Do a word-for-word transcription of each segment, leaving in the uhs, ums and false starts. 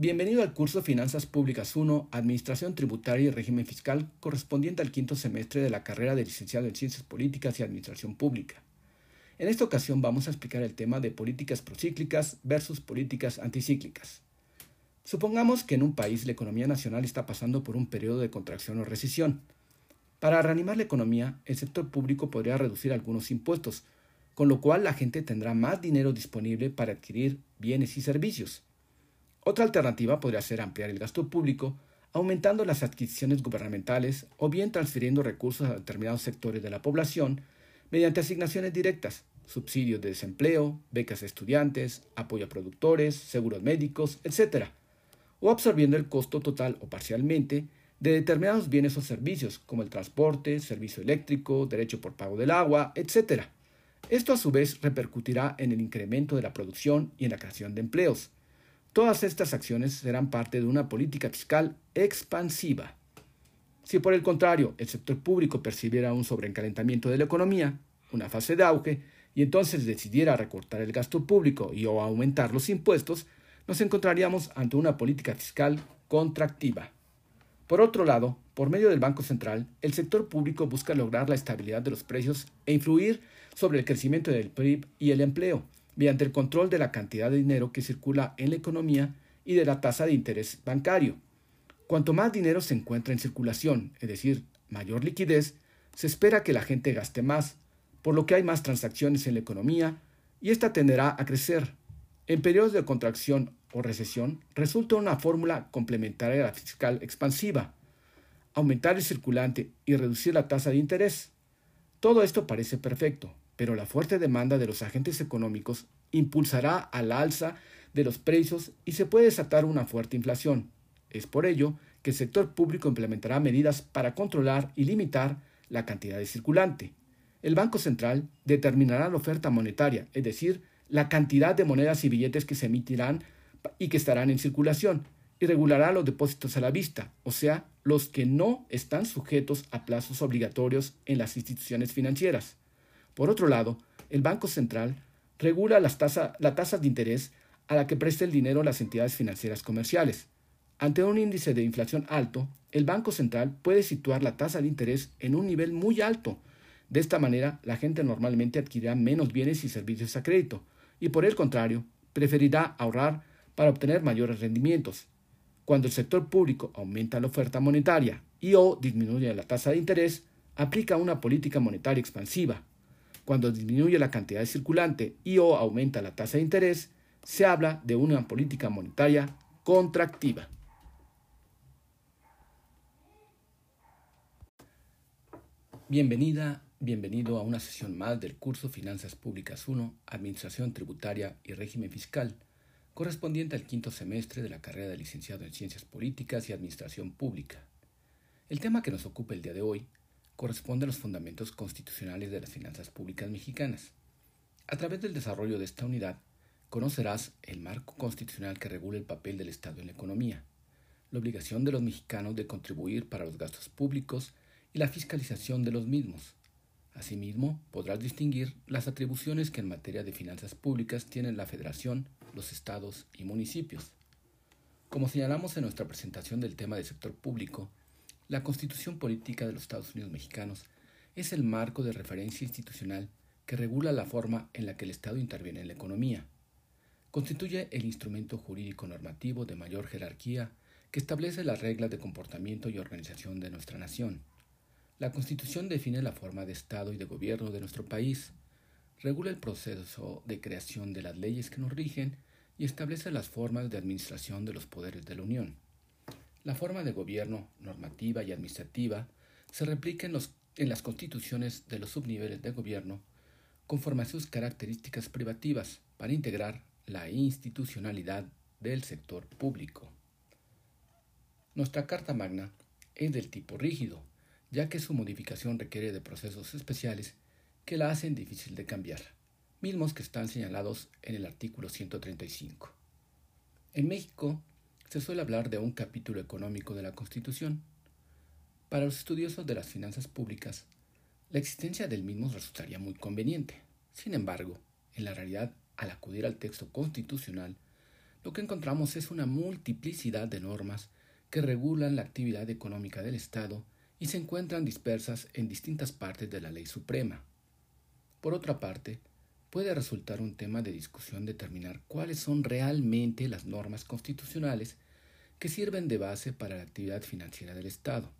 Bienvenido al curso Finanzas Públicas uno, Administración Tributaria y Régimen Fiscal, correspondiente al quinto semestre de la carrera de Licenciado en Ciencias Políticas y Administración Pública. En esta ocasión vamos a explicar el tema de políticas procíclicas versus políticas anticíclicas. Supongamos que en un país la economía nacional está pasando por un periodo de contracción o recesión. Para reanimar la economía, el sector público podría reducir algunos impuestos, con lo cual la gente tendrá más dinero disponible para adquirir bienes y servicios. Otra alternativa podría ser ampliar el gasto público, aumentando las adquisiciones gubernamentales o bien transfiriendo recursos a determinados sectores de la población mediante asignaciones directas, subsidios de desempleo, becas a estudiantes, apoyo a productores, seguros médicos, etcétera, o absorbiendo el costo total o parcialmente de determinados bienes o servicios como el transporte, servicio eléctrico, derecho por pago del agua, etcétera. Esto a su vez repercutirá en el incremento de la producción y en la creación de empleos. Todas estas acciones serán parte de una política fiscal expansiva. Si por el contrario el sector público percibiera un sobrecalentamiento de la economía, una fase de auge, y entonces decidiera recortar el gasto público y o aumentar los impuestos, nos encontraríamos ante una política fiscal contractiva. Por otro lado, por medio del Banco Central, el sector público busca lograr la estabilidad de los precios e influir sobre el crecimiento del P I B y el empleo, mediante el control de la cantidad de dinero que circula en la economía y de la tasa de interés bancario. Cuanto más dinero se encuentra en circulación, es decir, mayor liquidez, se espera que la gente gaste más, por lo que hay más transacciones en la economía y esta tenderá a crecer. En periodos de contracción o recesión resulta una fórmula complementaria a la fiscal expansiva: aumentar el circulante y reducir la tasa de interés. Todo esto parece perfecto, pero la fuerte demanda de los agentes económicos impulsará a la alza de los precios y se puede desatar una fuerte inflación. Es por ello que el sector público implementará medidas para controlar y limitar la cantidad de circulante. El Banco Central determinará la oferta monetaria, es decir, la cantidad de monedas y billetes que se emitirán y que estarán en circulación, y regulará los depósitos a la vista, o sea, los que no están sujetos a plazos obligatorios en las instituciones financieras. Por otro lado, el Banco Central regula las tasas la tasa de interés a la que presta el dinero a las entidades financieras comerciales. Ante un índice de inflación alto, el Banco Central puede situar la tasa de interés en un nivel muy alto. De esta manera, la gente normalmente adquirirá menos bienes y servicios a crédito y, por el contrario, preferirá ahorrar para obtener mayores rendimientos. Cuando el sector público aumenta la oferta monetaria y o disminuye la tasa de interés, aplica una política monetaria expansiva. Cuando disminuye la cantidad de circulante y o aumenta la tasa de interés, se habla de una política monetaria contractiva. Bienvenida, bienvenido a una sesión más del curso Finanzas Públicas uno, Administración Tributaria y Régimen Fiscal, correspondiente al quinto semestre de la carrera de Licenciado en Ciencias Políticas y Administración Pública. El tema que nos ocupa el día de hoy corresponde a los fundamentos constitucionales de las finanzas públicas mexicanas. A través del desarrollo de esta unidad, conocerás el marco constitucional que regula el papel del Estado en la economía, la obligación de los mexicanos de contribuir para los gastos públicos y la fiscalización de los mismos. Asimismo, podrás distinguir las atribuciones que en materia de finanzas públicas tienen la Federación, los estados y municipios. Como señalamos en nuestra presentación del tema del sector público, la Constitución Política de los Estados Unidos Mexicanos es el marco de referencia institucional que regula la forma en la que el Estado interviene en la economía. Constituye el instrumento jurídico normativo de mayor jerarquía que establece las reglas de comportamiento y organización de nuestra nación. La Constitución define la forma de Estado y de gobierno de nuestro país, regula el proceso de creación de las leyes que nos rigen y establece las formas de administración de los poderes de la Unión. La forma de gobierno, normativa y administrativa se replica en, los, en las constituciones de los subniveles de gobierno conforme a sus características privativas para integrar la institucionalidad del sector público. Nuestra Carta Magna es del tipo rígido, ya que su modificación requiere de procesos especiales que la hacen difícil de cambiar, mismos que están señalados en el artículo ciento treinta y cinco. En México, se suele hablar de un capítulo económico de la Constitución. Para los estudiosos de las finanzas públicas, la existencia del mismo resultaría muy conveniente. Sin embargo, en la realidad, al acudir al texto constitucional, lo que encontramos es una multiplicidad de normas que regulan la actividad económica del Estado y se encuentran dispersas en distintas partes de la Ley Suprema. Por otra parte, puede resultar un tema de discusión determinar cuáles son realmente las normas constitucionales que sirven de base para la actividad financiera del Estado.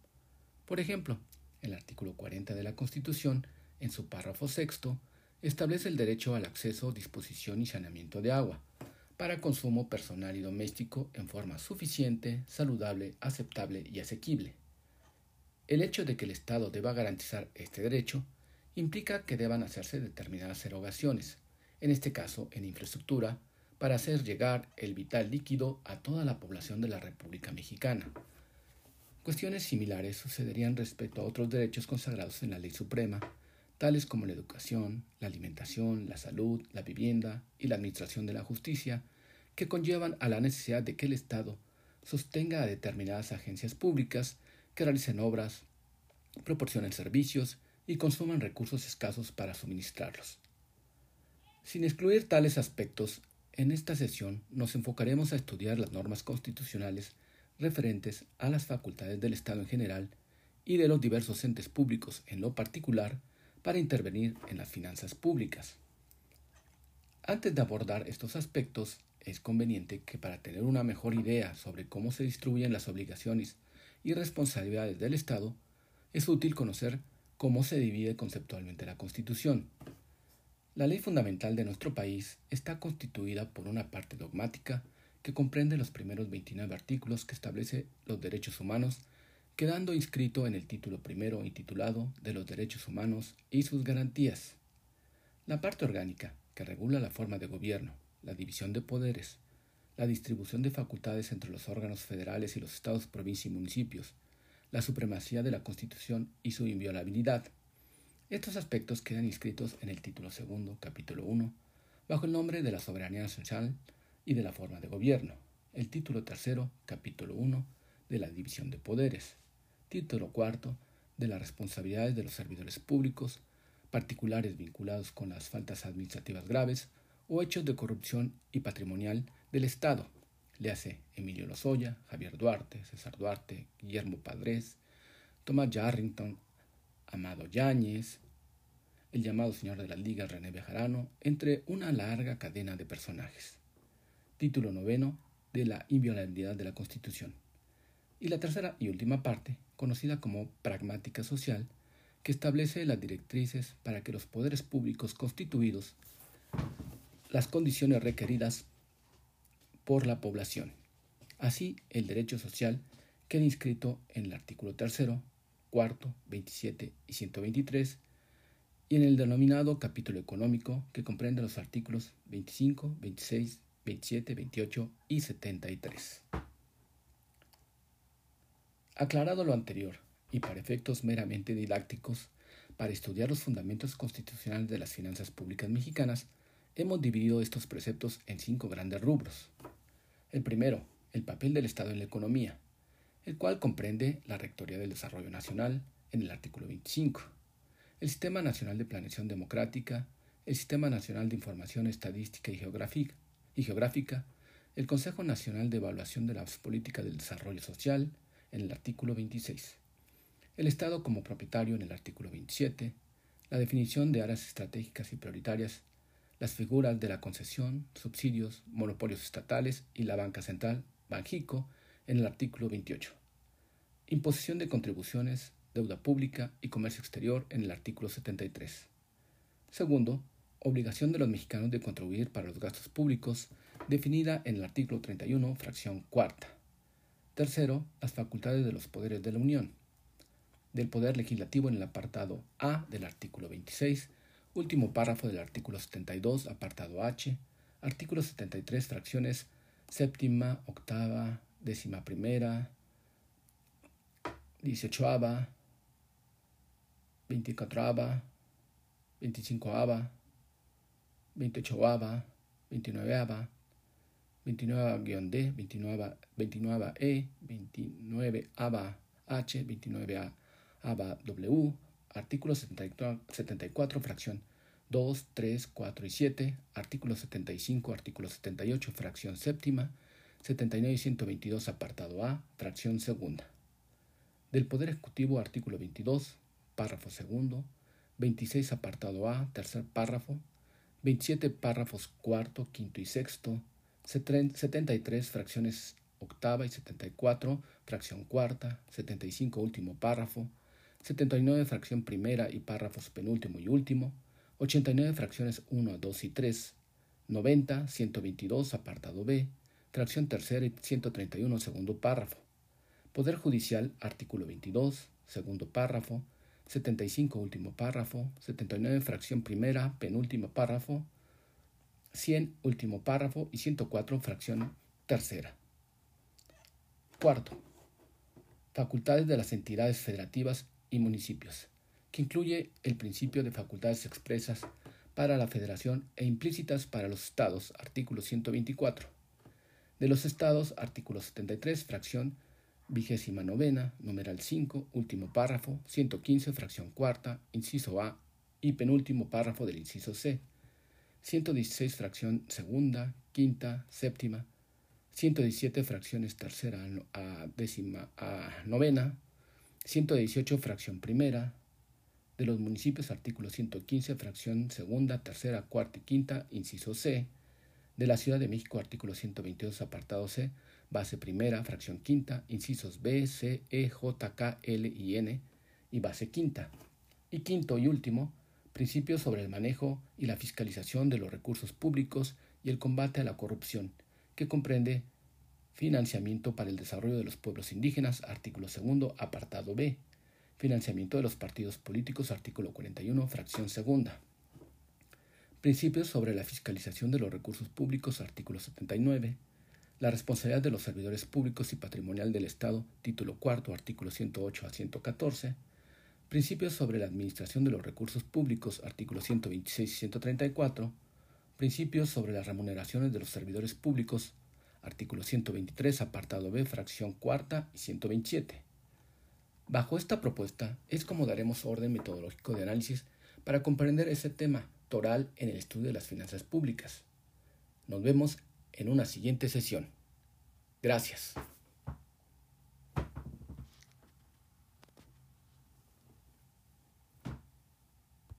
Por ejemplo, el artículo cuarenta de la Constitución, en su párrafo sexto, establece el derecho al acceso, disposición y saneamiento de agua, para consumo personal y doméstico en forma suficiente, saludable, aceptable y asequible. El hecho de que el Estado deba garantizar este derecho implica que deban hacerse determinadas erogaciones, en este caso en infraestructura, para hacer llegar el vital líquido a toda la población de la República Mexicana. Cuestiones similares sucederían respecto a otros derechos consagrados en la Ley Suprema, tales como la educación, la alimentación, la salud, la vivienda y la administración de la justicia, que conllevan a la necesidad de que el Estado sostenga a determinadas agencias públicas que realicen obras, proporcionen servicios y consuman recursos escasos para suministrarlos. Sin excluir tales aspectos, en esta sesión nos enfocaremos a estudiar las normas constitucionales referentes a las facultades del Estado en general y de los diversos entes públicos en lo particular para intervenir en las finanzas públicas. Antes de abordar estos aspectos, es conveniente que para tener una mejor idea sobre cómo se distribuyen las obligaciones y responsabilidades del Estado, es útil conocer cómo se divide conceptualmente la Constitución. La ley fundamental de nuestro país está constituida por una parte dogmática que comprende los primeros veintinueve artículos que establece los derechos humanos, quedando inscrito en el título primero intitulado de los derechos humanos y sus garantías. La parte orgánica, que regula la forma de gobierno, la división de poderes, la distribución de facultades entre los órganos federales y los estados, provincias y municipios, la supremacía de la Constitución y su inviolabilidad. Estos aspectos quedan inscritos en el título segundo, capítulo uno, bajo el nombre de la soberanía nacional y de la forma de gobierno, el título tercero, capítulo uno, de la división de poderes, título cuarto, de las responsabilidades de los servidores públicos, particulares vinculados con las faltas administrativas graves o hechos de corrupción y patrimonial del Estado, léase Emilio Lozoya, Javier Duarte, César Duarte, Guillermo Padrés, Thomas Jarrington, Amado Yañez, el llamado señor de las ligas René Bejarano, entre una larga cadena de personajes. Título noveno de la inviolabilidad de la Constitución. Y la tercera y última parte, conocida como pragmática social, que establece las directrices para que los poderes públicos constituidos, las condiciones requeridas por la población. Así, el derecho social queda inscrito en el artículo tercero, cuarto, veintisiete y ciento veintitrés, y en el denominado capítulo económico, que comprende los artículos veinticinco, veintiséis, veintisiete, veintiocho y setenta y tres. Aclarado lo anterior, y para efectos meramente didácticos, para estudiar los fundamentos constitucionales de las finanzas públicas mexicanas, hemos dividido estos preceptos en cinco grandes rubros. El primero, el papel del Estado en la economía, el cual comprende la Rectoría del Desarrollo Nacional en el artículo veinticinco, el Sistema Nacional de Planeación Democrática, el Sistema Nacional de Información Estadística y Geográfica, el Consejo Nacional de Evaluación de la Política del Desarrollo Social en el artículo veintiséis, el Estado como propietario en el artículo veintisiete, la definición de áreas estratégicas y prioritarias, las figuras de la concesión, subsidios, monopolios estatales y la banca central, Banxico, en el artículo veintiocho. Imposición de contribuciones, deuda pública y comercio exterior en el artículo setenta y tres. Segundo, obligación de los mexicanos de contribuir para los gastos públicos, definida en el artículo treinta y uno, fracción cuarta. Tercero, las facultades de los poderes de la Unión. Del poder legislativo en el apartado A del artículo veintiséis, último párrafo del artículo setenta y dos, apartado H, artículo setenta y tres, fracciones séptima, octava, décima primera, dieciochoava, veinticuatroava, veinticincoava, veintiochoava, veintinueveava, veintinueve D, veintinueve E, veintinueveava H, veintinueveava W, artículo setenta y cuatro, fracción dos, tres, cuatro y siete, artículo setenta y cinco, artículo setenta y ocho, fracción séptima, setenta y nueve y ciento veintidós, apartado A, fracción segunda. Del Poder Ejecutivo, artículo veintidós, párrafo segundo, veintiséis, apartado A, tercer párrafo, veintisiete, párrafos cuarto, quinto y sexto, setenta y tres, fracciones octava y setenta y cuatro, fracción cuarta, setenta y cinco, último párrafo, setenta y nueve, fracción primera y párrafos penúltimo y último, ochenta y nueve, fracciones uno, dos y tres, noventa, ciento veintidós, apartado B, fracción tercera y ciento treinta y uno, segundo párrafo. Poder Judicial, artículo veintidós, segundo párrafo, setenta y cinco, último párrafo, setenta y nueve, fracción primera, penúltimo párrafo, cien, último párrafo y ciento cuatro, fracción tercera. Cuarto, facultades de las entidades federativas y municipios, que incluye el principio de facultades expresas para la federación e implícitas para los estados, artículo ciento veinticuatro. De los estados, artículo setenta y tres, fracción vigésima novena, numeral cinco, último párrafo, ciento quince, fracción cuarta, inciso A y penúltimo párrafo del inciso C, ciento dieciséis, fracción segunda, quinta, séptima, ciento diecisiete, fracciones tercera a décima a novena, ciento dieciocho, fracción primera. De los municipios, artículo ciento quince, fracción segunda, tercera, cuarta y quinta, inciso C. De la Ciudad de México, artículo ciento veintidós, apartado C, base primera, fracción quinta, incisos B, C, E, J, K, L y N y base quinta. Y quinto y último, principios sobre el manejo y la fiscalización de los recursos públicos y el combate a la corrupción, que comprende financiamiento para el desarrollo de los pueblos indígenas, artículo segundo, apartado B. Financiamiento de los partidos políticos, artículo cuarenta y uno, fracción segunda. Principios sobre la fiscalización de los recursos públicos, artículo setenta y nueve. La responsabilidad de los servidores públicos y patrimonial del Estado, título cuarto, artículo ciento ocho a ciento catorce. Principios sobre la administración de los recursos públicos, artículo ciento veintiséis y ciento treinta y cuatro. Principios sobre las remuneraciones de los servidores públicos, artículo ciento veintitrés, apartado B, fracción cuarta y ciento veintisiete. Bajo esta propuesta es como daremos orden metodológico de análisis para comprender ese tema toral en el estudio de las finanzas públicas. Nos vemos en una siguiente sesión. Gracias.